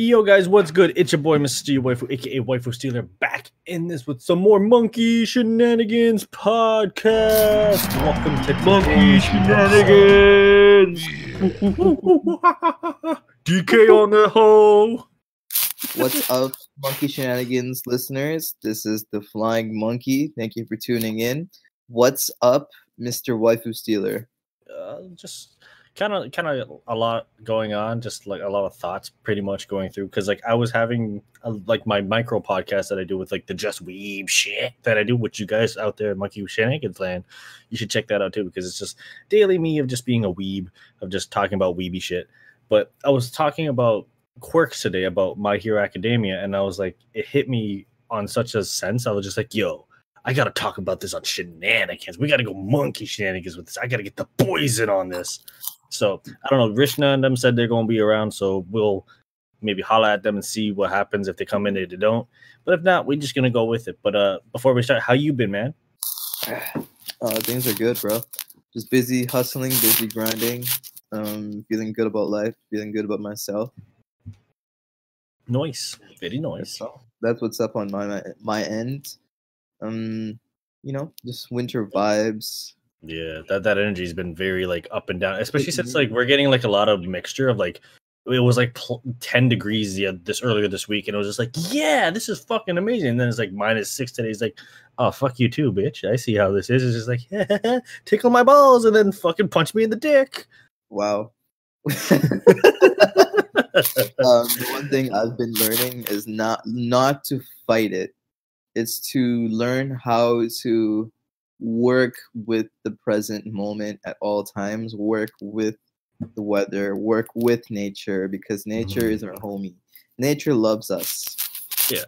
Yo guys, what's good? It's your boy Mr. Waifu, aka Waifu Stealer, back in this with some more Monkey Shenanigans podcast. Welcome to Monkey Shenanigans. DK on the hoe. What's up, Monkey Shenanigans listeners? This is the Flying Monkey. Thank you for tuning in. What's up, Mr. Waifu Stealer? Just kind of a lot going on, just like a lot of thoughts pretty much going through, because like I was having my micro podcast that I do with like the just weeb shit that I do with you guys out there in Monkey Shenanigans land. You should check that out too, because it's just daily me of just being a weeb, of just talking about weeby shit. But I was talking about quirks today about My Hero Academia, and I was like, it hit me on such a sense. I was just like, yo, I gotta talk about this on Shenanigans. We gotta go Monkey Shenanigans with this. I gotta get the boys in on this. So, I don't know, Rishna and them said they're going to be around, so we'll maybe holler at them and see what happens if they come in or they don't. But if not, we're just going to go with it. But before we start, how you been, man? Things are good, bro. Just busy hustling, busy grinding, feeling good about life, feeling good about myself. Nice. Very nice. That's what's up on my end. You know, just winter vibes. Yeah, that energy has been very like up and down, especially since like we're getting like a lot of mixture of like it was like 10 degrees earlier this week, and it was just like, yeah, this is fucking amazing. And then it's like -6 today. It's like, oh, fuck you too, bitch. I see how this is. It's just like, yeah, tickle my balls and then fucking punch me in the dick. Wow. One thing I've been learning is not to fight it. It's to learn how to work with the present moment at all times, work with the weather, work with nature, because nature is our homie. Nature loves us. Yeah.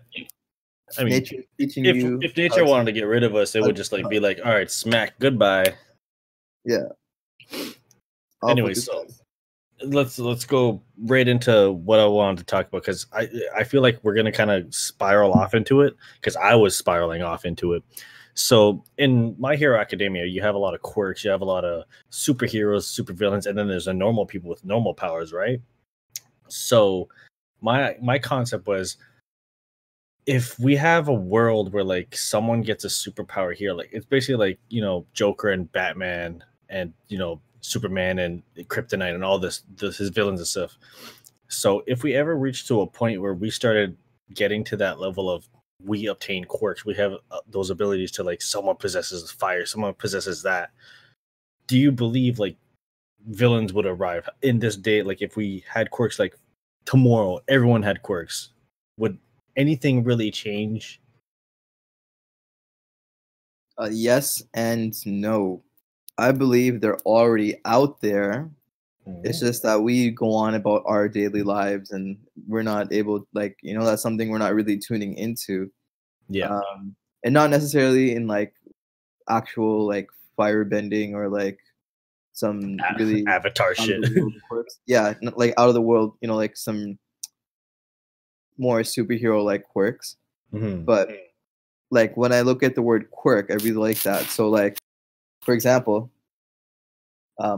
I mean, nature teaching if nature wanted to get rid of us, it would just like be like, all right, smack, goodbye. Yeah. Anyway, so let's go right into what I wanted to talk about, because I feel like we're gonna kind of spiral off into it, because I was spiraling off into it. So in My Hero Academia, you have a lot of quirks, you have a lot of superheroes, supervillains, and then there's a normal people with normal powers, right? So my concept was, if we have a world where like someone gets a superpower here, like it's basically like, you know, Joker and Batman and, you know, Superman and Kryptonite and all this his villains and stuff. So if we ever reached to a point where we started getting to that level of we obtain quirks, we have those abilities to like someone possesses fire, someone possesses that, do you believe like villains would arrive in this day? Like if we had quirks, like tomorrow everyone had quirks, would anything really change? Yes and no. I believe they're already out there. It's just that we go on about our daily lives and we're not able, like, you know, that's something we're not really tuning into. Yeah. And not necessarily in like actual like firebending or like some really Avatar shit. Yeah, like out of the world, you know, like some more superhero like quirks. Mm-hmm. But like when I look at the word quirk, I really like that. So like, for example,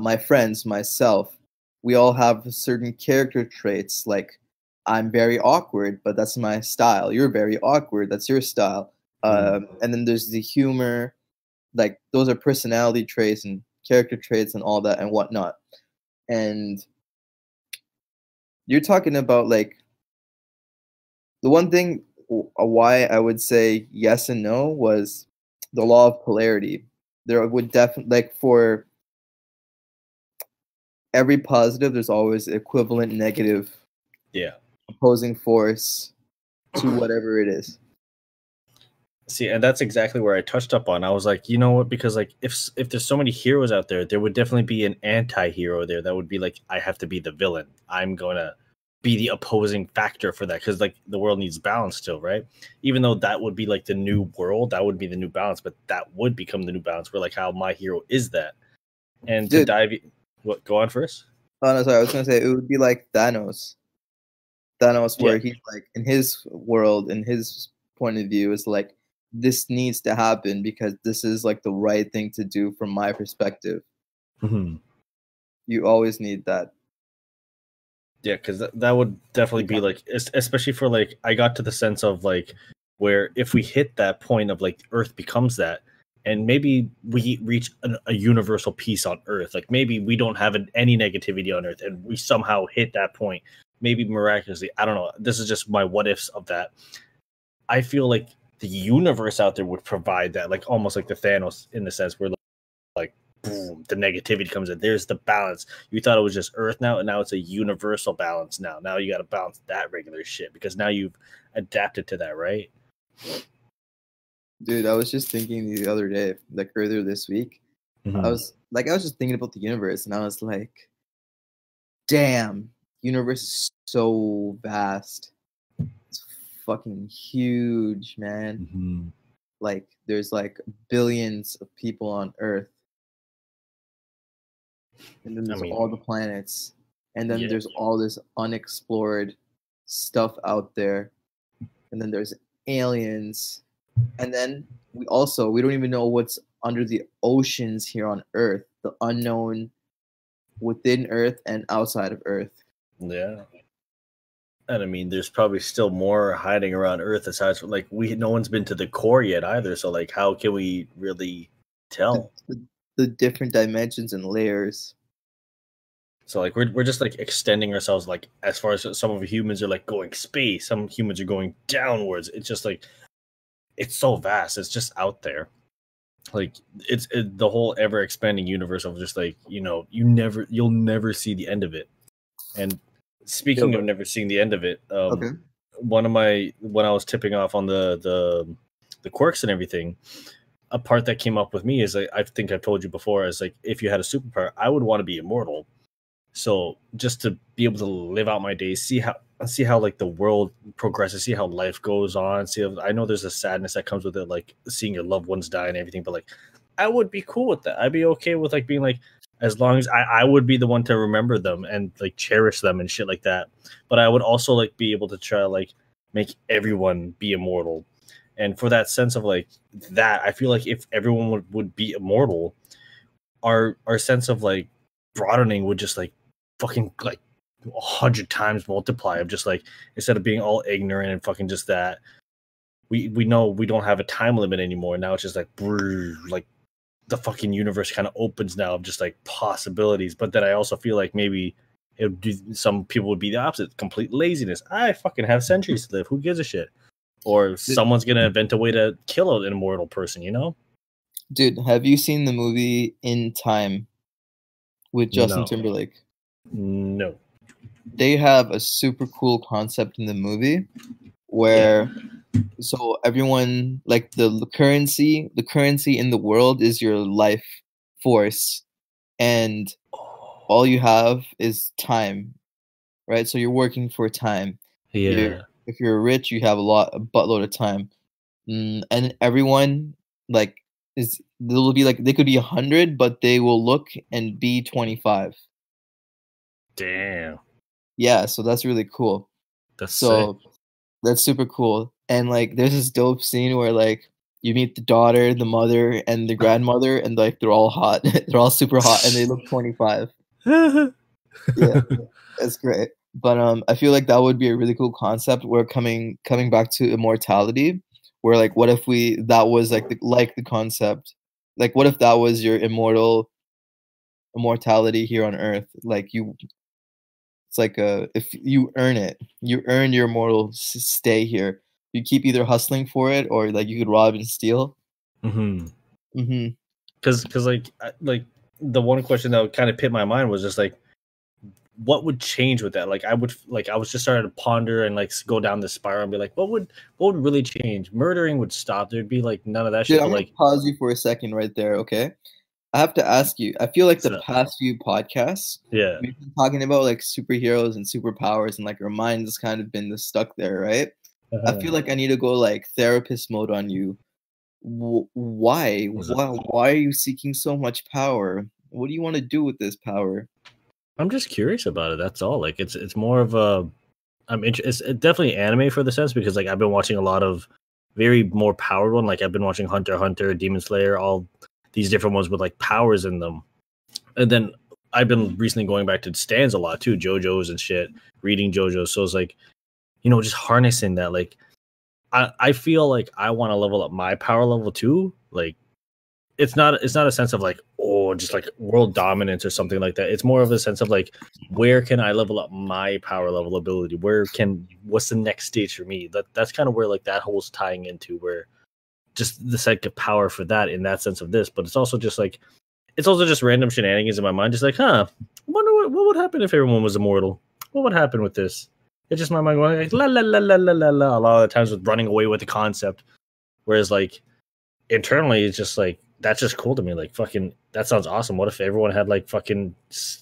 my friends, myself, we all have certain character traits, like I'm very awkward, but that's my style. You're very awkward, that's your style. And then there's the humor, like those are personality traits and character traits and all that and whatnot. And you're talking about like the one thing why I would say yes and no was the law of polarity. There would definitely, like for every positive, there's always equivalent negative, yeah, opposing force to whatever it is. See, and that's exactly where I touched up on. I was like, you know what? Because like, if there's so many heroes out there, there would definitely be an anti-hero there. That would be like, I have to be the villain. I'm gonna be the opposing factor for that, because like the world needs balance still, right? Even though that would be like the new world, that would be the new balance, but that would become the new balance. Where like how My Hero is that, and dude, to dive. What, go on first? Oh, no, sorry. I was going to say it would be like Thanos. Thanos, where he's like, in his world, in his point of view, is like, this needs to happen because this is like the right thing to do from my perspective. Mm-hmm. You always need that. Yeah, because that would definitely be like, especially for like, I got to the sense of like, where if we hit that point of like Earth becomes that, and maybe we reach a universal peace on Earth, like maybe we don't have any negativity on Earth, and we somehow hit that point, maybe miraculously. I don't know. This is just my what ifs of that. I feel like the universe out there would provide that, like almost like the Thanos in the sense where like boom, the negativity comes in. There's the balance. You thought it was just Earth now, and now it's a universal balance now. Now you got to balance that regular shit because now you've adapted to that, right? Dude, I was just thinking the other day, like earlier this week, I was just thinking about the universe, and I was like, damn, universe is so vast. It's fucking huge, man. Mm-hmm. Like, there's like billions of people on Earth. And then there's all the planets. And then there's all this unexplored stuff out there. And then there's aliens. And then we don't even know what's under the oceans here on Earth, the unknown within Earth and outside of Earth. Yeah. And I mean, there's probably still more hiding around Earth aside from like no one's been to the core yet either. So like, how can we really tell the different dimensions and layers? So like we're just like extending ourselves, like as far as some of humans are like going space, some humans are going downwards. It's just like, it's so vast. It's just out there. Like it's the whole ever expanding universe of just like, you know, you'll never see the end of it. And speaking of never seeing the end of it, when I was tipping off on the quirks and everything, a part that came up with me is like, I think I've told you before, is like, if you had a superpower, I would want to be immortal. So just to be able to live out my days, see how like the world progresses, see how life goes on. I know there's a sadness that comes with it, like seeing your loved ones die and everything, but like I would be cool with that. I'd be okay with like being like, as long as I would be the one to remember them and like cherish them and shit like that. But I would also like be able to try to like make everyone be immortal. And for that sense of like that, I feel like if everyone would be immortal, our sense of like broadening would just like fucking like 100 times multiply of just like, instead of being all ignorant and fucking just that, we know we don't have a time limit anymore. Now it's just like brrr, like the fucking universe kind of opens now of just like possibilities. But then I also feel like maybe some people would be the opposite, complete laziness. I fucking have centuries to live, who gives a shit? Or someone's gonna invent a way to kill an immortal person, you know? Dude, have you seen the movie In Time with Justin Timberlake? No. They have a super cool concept in the movie where so everyone, like the currency in the world is your life force, and all you have is time, right? So you're working for time. Yeah. If you're rich, you have a buttload of time, and everyone like is they'll be like they could be 100, but they will look and be 25. Damn. Yeah, so that's really cool. That's super cool. And like there's this dope scene where like you meet the daughter, the mother, and the grandmother, and like they're all hot. They're all super hot and they look 25. Yeah. That's great. But I feel like that would be a really cool concept. We're coming back to immortality, where like what if that was like the concept. Like what if that was your immortality here on Earth? Like it's like if you earn it, you earn your immortal stay here. You keep either hustling for it or like you could rob and steal. Because like the one question that kind of hit my mind was just like, what would change with that? Like I was just starting to ponder and like go down this spiral and be like, what would really change? Murdering would stop. There'd be like none of that shit. I'm gonna pause you for a second right there, okay? I have to ask you, I feel like the past few podcasts, we've been talking about like superheroes and superpowers, and like our mind has kind of been stuck there, right? I feel like I need to go like therapist mode on you. Why are you seeking so much power? What do you want to do with this power? I'm just curious about it. That's all. Like it's more of a, it's definitely anime for the sense, because like I've been watching a lot of very more powered one. Like I've been watching Hunter x Hunter, Demon Slayer, all these different ones with like powers in them. And then I've been recently going back to stands a lot too, JoJo's and shit, reading JoJo's. So it's like, you know, just harnessing that. Like, I feel like I want to level up my power level too. Like, it's not a sense of like, oh, just like world dominance or something like that. It's more of a sense of like, where can I level up my power level ability? What's the next stage for me? That's kind of where like that whole's tying into, where just the psychic of power for that in that sense of this. But it's also just like, it's also just random shenanigans in my mind. Just like, huh, I wonder what would happen if everyone was immortal? What would happen with this? It's just my mind going like, la, la, la, la, la, la, la. A lot of the times with running away with the concept. Whereas like internally, it's just like, that's just cool to me. Like, fucking, that sounds awesome. What if everyone had like fucking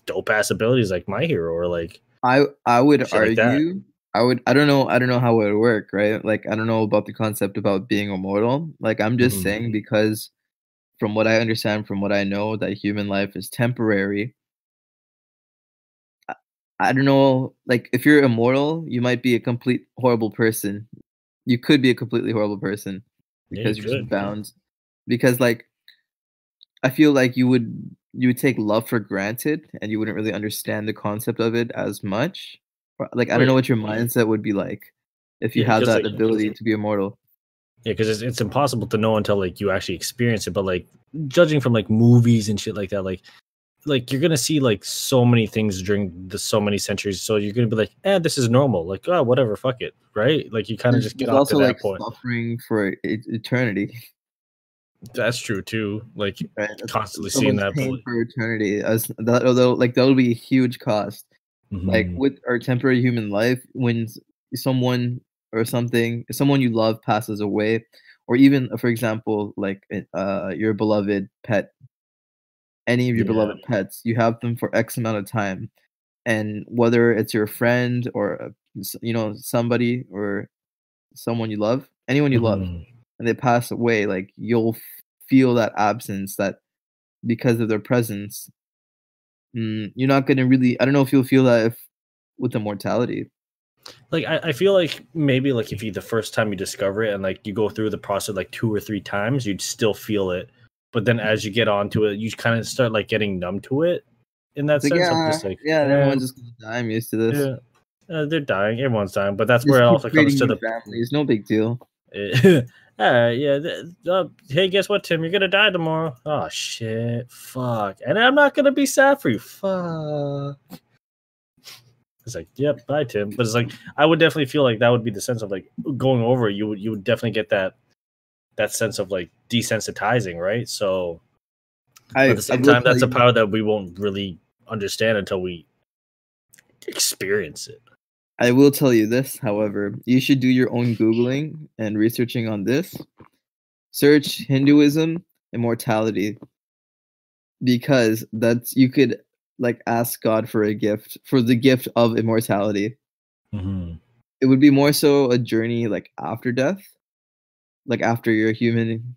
dope ass abilities like My Hero, or like I would argue like I don't know how it would work, right? Like, I don't know about the concept about being immortal. Like, I'm just saying, because from what I understand, from what I know, that human life is temporary. I don't know, like, if you're immortal, you might be a complete horrible person. You could be a completely horrible person because you're just bound. Because like, I feel like you would take love for granted, and you wouldn't really understand the concept of it as much. Like, I don't know what your mindset would be like if you had that like, ability to be immortal. Yeah, because it's impossible to know until like you actually experience it. But like, judging from like movies and shit like that, like you're gonna see like so many things during the so many centuries. So you're gonna be like, this is normal. Like, oh, whatever, fuck it, right? Like, you kind of just get off to that like, point. Suffering for eternity. That's true too. Like, right, constantly seeing that for eternity, although like that'll be a huge cost. Mm-hmm. Like with our temporary human life, when someone or something, someone you love passes away, or even, for example, like your beloved pet, any of your beloved pets, you have them for X amount of time, and whether it's your friend or somebody or someone you love, anyone you love. And they pass away, like you'll feel that absence, that because of their presence, you're not going to really, I don't know if you'll feel that with the mortality. Like, I feel like maybe like if you, the first time you discover it and like you go through the process like 2 or 3 times, you'd still feel it. But then as you get onto it, you kind of start like getting numb to it in that sense. Everyone's just going to die. I'm used to this. Yeah. They're dying. Everyone's dying. But that's where it also comes to the families. No big deal. Hey, guess what, Tim? You're gonna die tomorrow. Oh shit, fuck. And I'm not gonna be sad for you. Fuck. It's like, yep, bye, Tim. But it's like, I would definitely feel like that would be the sense of like going over it. You would definitely get that sense of like desensitizing, right? So at the same time, that's a power that we won't really understand until we experience it. I will tell you this, however, you should do your own Googling and researching on this. Search Hinduism immortality, because that's, you could like ask God for a gift, for the gift of immortality. Mm-hmm. It would be more so a journey like after death, like after your human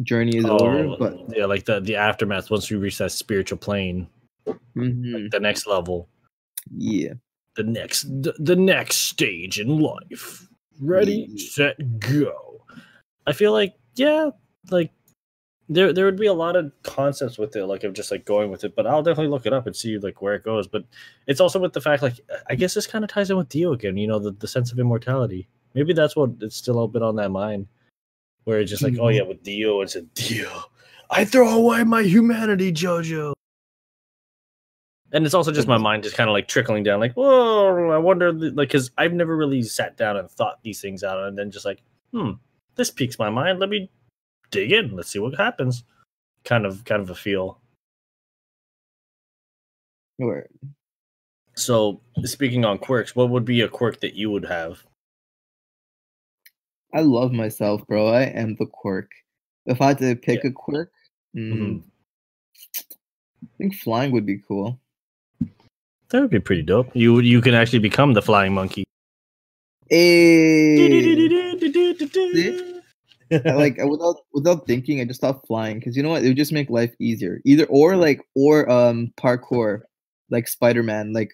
journey is over. But yeah, like the aftermath, once you reach that spiritual plane, like the next level. Yeah. The next stage in life. Ready, set, go. I feel like, yeah, like there would be a lot of concepts with it, like of just like going with it. But I'll definitely look it up and see like where it goes. But it's also with the fact, like, I guess this kind of ties in with Dio again. You know, the sense of immortality. Maybe that's what it's still a bit on that mind, where it's just like, oh yeah, with Dio, it's a Dio. I throw away my humanity, Jojo. And it's also just my mind just kind of like trickling down, like, whoa, I wonder, like, because I've never really sat down and thought these things out, and then just like, this piques my mind. Let me dig in. Let's see what happens. Kind of a feel. Word. So, speaking on quirks, what would be a quirk that you would have? I love myself, bro. I am the quirk. If I had to pick a quirk, I think flying would be cool. That would be pretty dope. You can actually become the flying monkey. Like, without thinking, I just stopped flying, because you know what? It would just make life easier. Either or parkour, like Spider-Man. Like,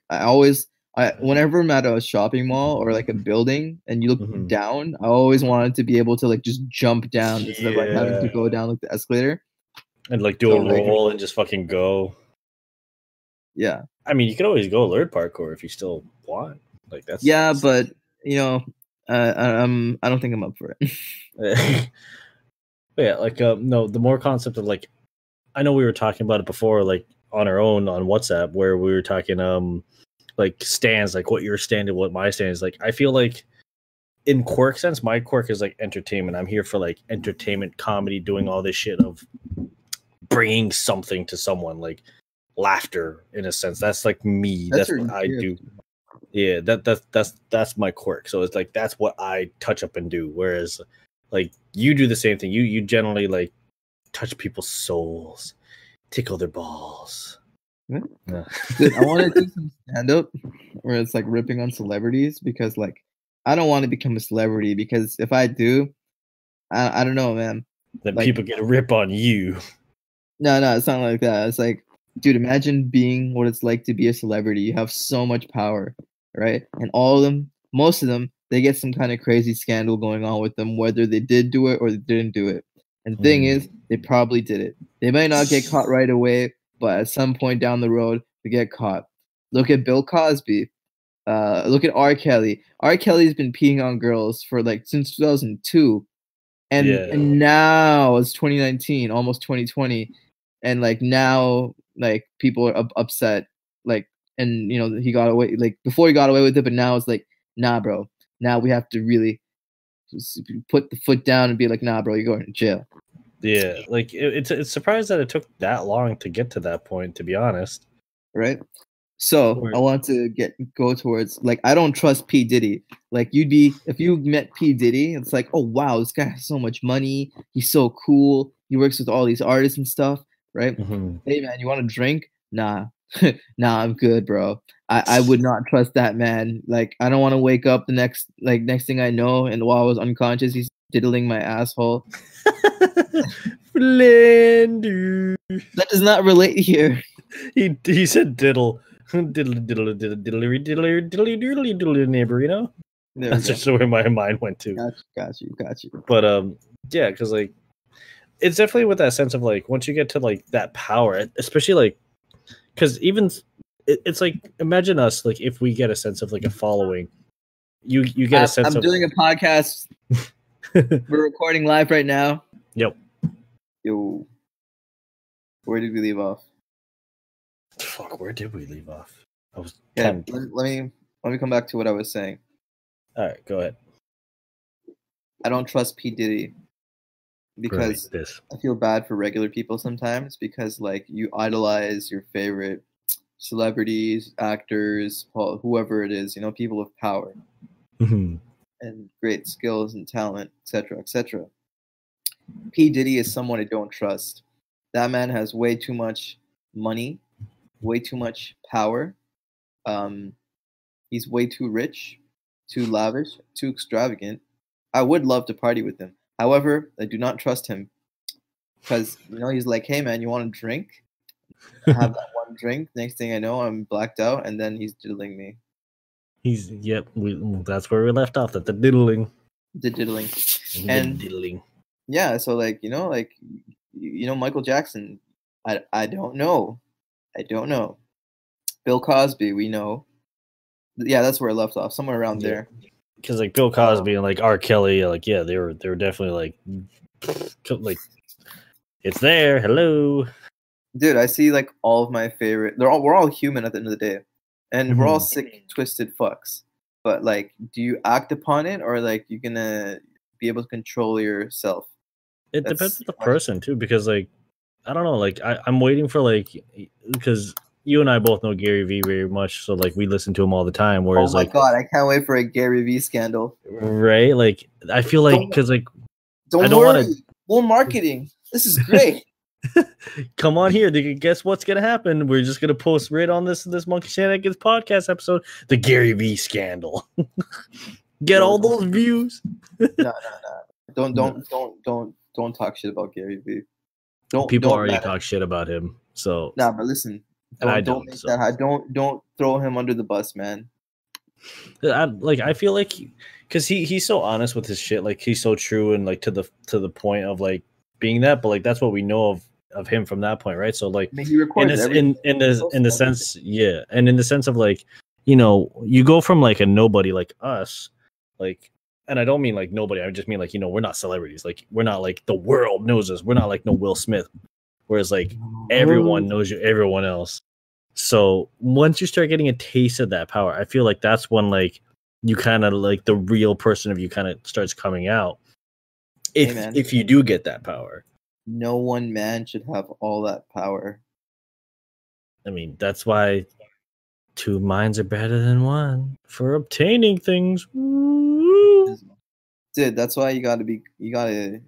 whenever I'm at a shopping mall or like a building and you look down, I always wanted to be able to like just jump down instead of like having to go down like the escalator and like do a roll and just fucking go. Yeah. I mean, you can always go learn parkour if you still want. Like that's yeah, nice. But you know, I don't think I'm up for it. Yeah, like no, the more concept of like, I know we were talking about it before, like on our own on WhatsApp, where we were talking like stands, like what your stand and what my stand is. Like I feel like in quirk sense, my quirk is like entertainment. I'm here for like entertainment, comedy, doing all this shit of bringing something to someone, like laughter in a sense. That's like me. That's what I do. Yeah, that's my quirk. So it's like that's what I touch up and do. Whereas like you do the same thing. You generally like touch people's souls, tickle their balls. Yeah. Yeah. Dude, I want to do some stand-up where it's like ripping on celebrities, because like I don't want to become a celebrity, because if I do, I don't know, man. Then like, people get a rip on you. No, it's not like that. It's like, dude, imagine being what it's like to be a celebrity. You have so much power, right? And most of them, they get some kind of crazy scandal going on with them, whether they did do it or they didn't do it. And the thing is, they probably did it. They might not get caught right away, but at some point down the road, they get caught. Look at Bill Cosby. Look at R. Kelly. R. Kelly's been peeing on girls for like since 2002. And now it's 2019, almost 2020. And like now, like people are upset. Like, and you know, he got away, like before he got away with it, but now it's like, nah, bro. Now we have to really put the foot down and be like, nah, bro, you're going to jail. Yeah, like it's surprised that it took that long to get to that point, to be honest. Right. So I want to go towards like I don't trust P. Diddy. Like if you met P. Diddy, it's like, oh wow, this guy has so much money. He's so cool. He works with all these artists and stuff, right? Mm-hmm. Hey man, you want a drink? Nah. Nah, I'm good, bro. I would not trust that man. Like I don't want to wake up the next thing I know, and while I was unconscious, he's diddling my asshole. Flender. That does not relate here. He said diddle. Diddle neighbor, you know? That's just where my mind went to. Got you. But yeah, because like it's definitely with that sense of like once you get to like that power, especially like because even it's like imagine us like if we get a sense of like a following, you get a sense. I'm doing a podcast. We're recording live right now. Yep. Yo, where did we leave off? Fuck, where did we leave off? I was. Yeah, let me come back to what I was saying. All right, go ahead. I don't trust P. Diddy because I feel bad for regular people sometimes because like you idolize your favorite celebrities, actors, whoever it is, you know, people of power and great skills and talent, etc., etc. P. Diddy is someone I don't trust. That man has way too much money, way too much power. He's way too rich, too lavish, too extravagant. I would love to party with him. However, I do not trust him because, you know, he's like, hey, man, you want a drink? I have that one drink. Next thing I know, I'm blacked out, and then he's diddling me. That's where we left off, at the diddling. The diddling. Yeah, so like you know, Michael Jackson, I don't know. Bill Cosby, we know. Yeah, that's where I left off, somewhere around there. Because like Bill Cosby and like R. Kelly, like yeah, they were definitely like it's there. Hello, dude. I see like all of my favorite. We're all human at the end of the day, and we're all sick, twisted fucks. But like, do you act upon it, or like you're gonna be able to control yourself? It depends on the person too, because like I don't know, like I'm waiting for like because you and I both know Gary Vee very much, so like we listen to him all the time. Whereas, oh my god, I can't wait for a Gary Vee scandal. Right? Like I feel like because like I don't want to. We're marketing. This is great. Come on here, guess what's gonna happen? We're just gonna post right on this Monkey Shenanigans podcast episode, the Gary Vee scandal. Get all those views. No. Don't talk shit about Gary Vee. People already talk shit about him. So nah, but listen, don't throw him under the bus, man. I feel like because he's so honest with his shit, like he's so true and like to the point of like being that, but like that's what we know of of him from that point, right? So like, he records in the sense, yeah, and in the sense of like, you know, you go from like a nobody like us, like, and I don't mean like nobody, I just mean like, you know, we're not celebrities, like we're not like the world knows us, we're not like no Will Smith, whereas like everyone knows you, everyone else. So once you start getting a taste of that power, I feel like that's when like you kind of like the real person of you kind of starts coming out. If you do get that power, no one man should have all that power. I mean, that's why two minds are better than one for obtaining things. Woo! Dude, that's why you gotta be humble.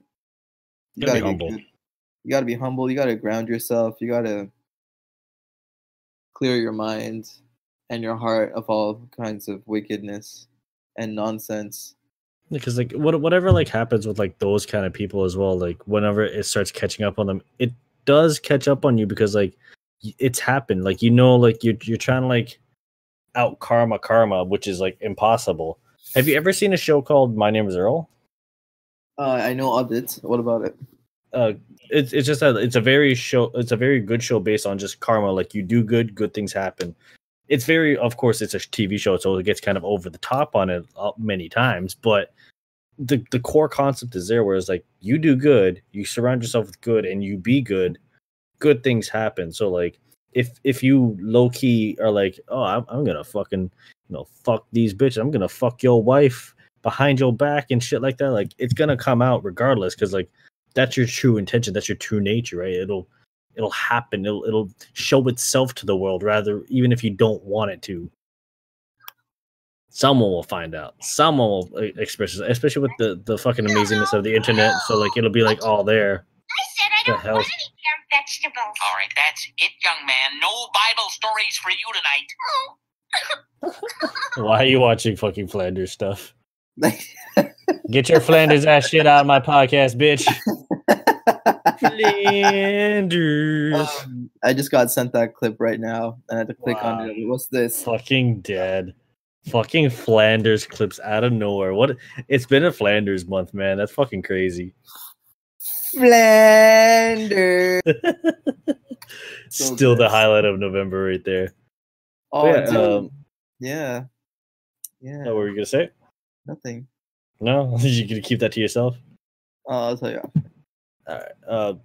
You gotta be humble. You gotta ground yourself. You gotta clear your mind and your heart of all kinds of wickedness and nonsense. Because like whatever like happens with like those kind of people as well, like whenever it starts catching up on them, it does catch up on you because like it's happened. Like, you know, like you're trying to like out karma, which is like impossible. Have you ever seen a show called My Name is Earl? I know of it. What about it? It's just that it's a very good show based on just karma. Like, you do good things happen. It's very, of course, it's a TV show, so it gets kind of over the top on it many times. But the core concept is there, where it's like, you do good, you surround yourself with good, and you be good. Good things happen. So like, if you low key are like, oh, I'm gonna fucking, you know, fuck these bitches, I'm gonna fuck your wife behind your back and shit like that, like it's gonna come out regardless, because like that's your true intention, that's your true nature, right? It'll happen. It'll show itself to the world, rather, even if you don't want it to. Someone will find out. Someone will express it, especially with the fucking amazingness of the internet. So like, it'll be like all there. I said I don't want any damn vegetables. All right, that's it, young man. No Bible stories for you tonight. Why are you watching fucking Flanders stuff? Get your Flanders ass shit out of my podcast, bitch. Flanders. I just got sent that clip right now, and I had to click on it. What's this? Fucking dead. Fucking Flanders clips out of nowhere. What? It's been a Flanders month, man. That's fucking crazy. Flanders. Still the highlight of November right there. Oh, yeah. What were you gonna say? Nothing. No? You gonna keep that to yourself? I'll tell you. All right.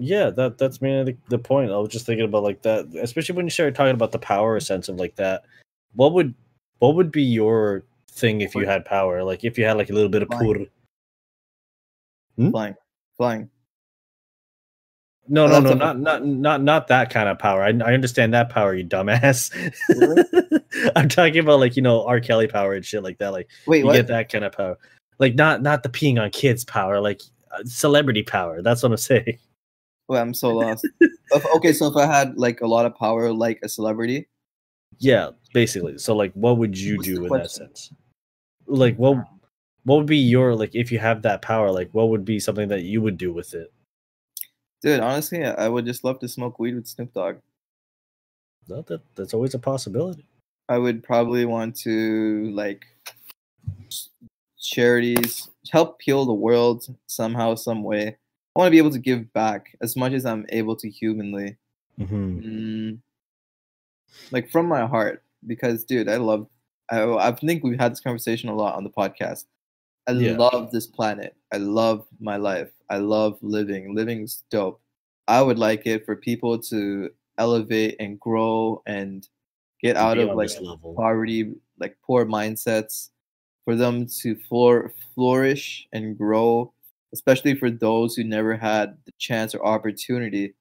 Yeah, that's mainly the point. I was just thinking about like that, especially when you started talking about the power sense of like that. What would be your thing if you had power? Like if you had like a little bit of power. Flying. No, not that kind of power. I understand that power, you dumbass. Really? I'm talking about like, you know, R. Kelly power and shit like that. Like, get that kind of power. Like not the peeing on kids power. Like. Celebrity power. That's what I'm saying. Well, I'm so lost. Okay, so if I had like a lot of power, like a celebrity. Yeah, basically. So like, what would you do in that sense? Like, what would be your, like, if you have that power? Like, what would be something that you would do with it? Dude, honestly, I would just love to smoke weed with Snoop Dogg. That's always a possibility. I would probably want to like charities. Help heal the world somehow, some way. I want to be able to give back as much as I'm able to humanly. Mm-hmm. Like from my heart, because dude, I think we've had this conversation a lot on the podcast. I love this planet. I love my life. I love living. Living's dope. I would like it for people to elevate and grow and get out of like poverty, like poor mindsets. For them to flourish and grow, especially for those who never had the chance or opportunity,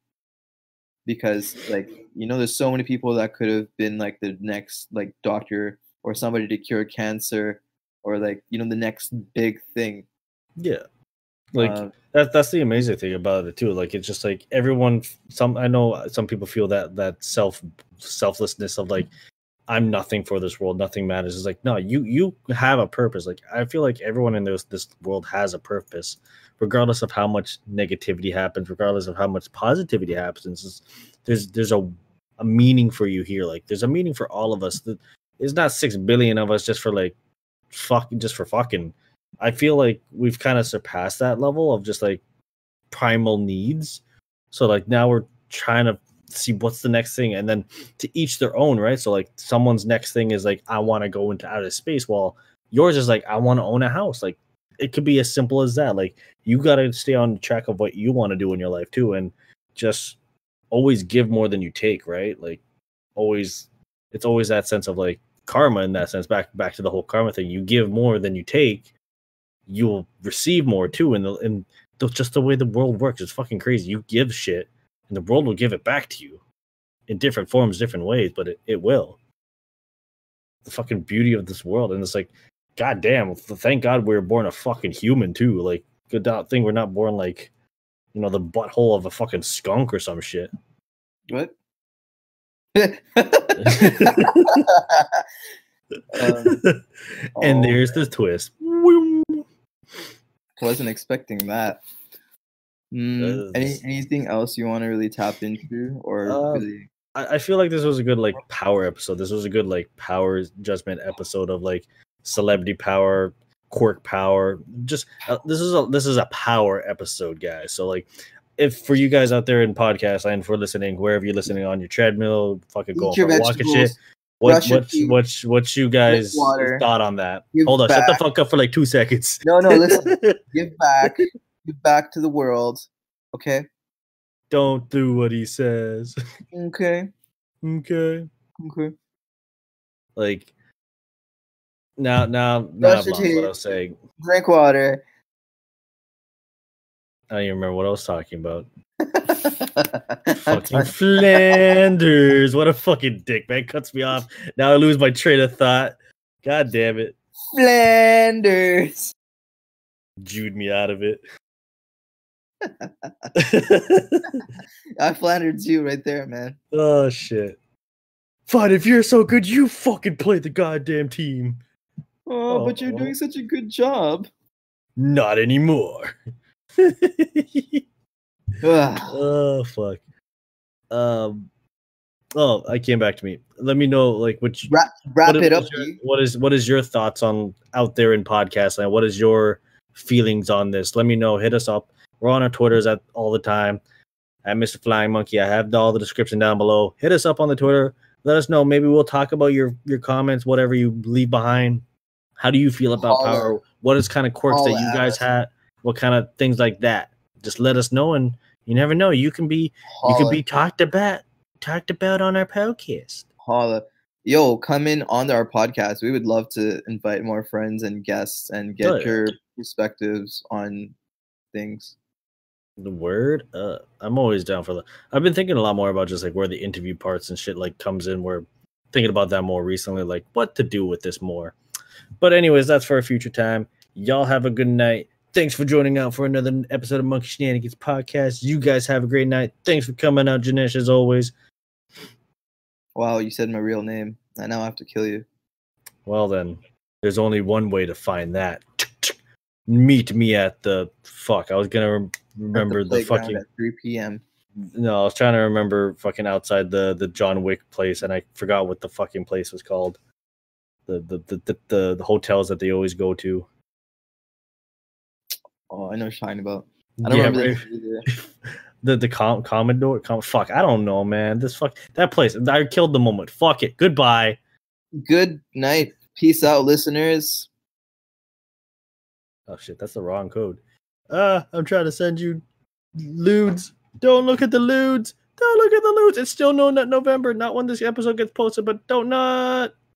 because like, you know, there's so many people that could have been like the next like doctor or somebody to cure cancer or like, you know, the next big thing. Yeah, like that's the amazing thing about it too. Like, it's just like everyone. I know some people feel that selflessness of like, I'm nothing for this world. Nothing matters. It's like, no, you have a purpose. Like, I feel like everyone in this world has a purpose, regardless of how much negativity happens, regardless of how much positivity happens. There's a meaning for you here. Like, there's a meaning for all of us. It's not 6 billion of us just for like fucking, just for fucking. I feel like we've kind of surpassed that level of just like primal needs, So like now we're trying to see what's the next thing, and then to each their own, right? So like someone's next thing is like, I want to go into outer space, while yours is like, I want to own a house. Like it could be as simple as that. Like you got to stay on track of what you want to do in your life too, and just always give more than you take, right? Like always, it's always that sense of like karma in that sense. Back to the whole karma thing. You give more than you take, you'll receive more too. And just the way the world works, it's fucking crazy. You give shit, and the world will give it back to you in different forms, different ways, but it will. The fucking beauty of this world. And it's like, goddamn, thank God we were born a fucking human too. Like, good thing we're not born like, you know, the butthole of a fucking skunk or some shit. What? And there's the twist. Wasn't expecting that. Anything else you want to really tap into, or really... I feel like this was a good like power episode. This was a good like power judgment episode of like celebrity power, quirk power. Just this is a power episode, guys. So like, if for you guys out there in podcasts and for listening, wherever you're listening on your treadmill, fucking go for a walk and shit. What you guys thought on that? Hold on, shut the fuck up for like 2 seconds. No, listen. Give back. Back to the world, okay? Don't do what he says. Okay. Like now what I was saying. Drink water. I don't even remember what I was talking about. Fucking Flanders! What a fucking dick, man! Cuts me off. Now I lose my train of thought. God damn it, Flanders! Jewed me out of it. I flattered you right there, man. Oh shit! Fine, if you're so good, you fucking play the goddamn team. Oh, but you're doing such a good job. Not anymore. Oh fuck. I came back to me. Let me know, like, what you wrap it up. What is your thoughts on out there in podcast land? What is your feelings on this? Let me know. Hit us up. We're on our Twitters all the time at Mr. Flying Monkey. I have all the description down below. Hit us up on the Twitter. Let us know. Maybe we'll talk about your comments, whatever you leave behind. How do you feel about power? What is kind of quirks that you guys had? What kind of things like that? Just let us know, and you never know. You can be talked about on our podcast. Holla. Yo, come in on our podcast. We would love to invite more friends and guests and get your perspectives on things. The word up. I'm always down for that. I've been thinking a lot more about just like where the interview parts and shit like comes in. We're thinking about that more recently, like what to do with this more. But anyways, that's for a future time. Y'all have a good night. Thanks for joining out for another episode of Monkey Shenanigans Podcast. You guys have a great night. Thanks for coming out, Janesh, as always. Wow, you said my real name. I now have to kill you. Well then, there's only one way to find that. Meet me at the... Fuck, I was going to remember the fucking... At 3 p.m. No, I was trying to remember fucking outside the John Wick place, and I forgot what the fucking place was called. The hotels that they always go to. Oh, I know what you're talking about. I don't remember the Commodore. Fuck, I don't know, man. That place. I killed the moment. Fuck it. Goodbye. Good night. Peace out, listeners. Oh shit, that's the wrong code. I'm trying to send you lewds. Don't look at the lewds. Don't look at the lewds. It's still No Nut November. Not when this episode gets posted, but don't nut.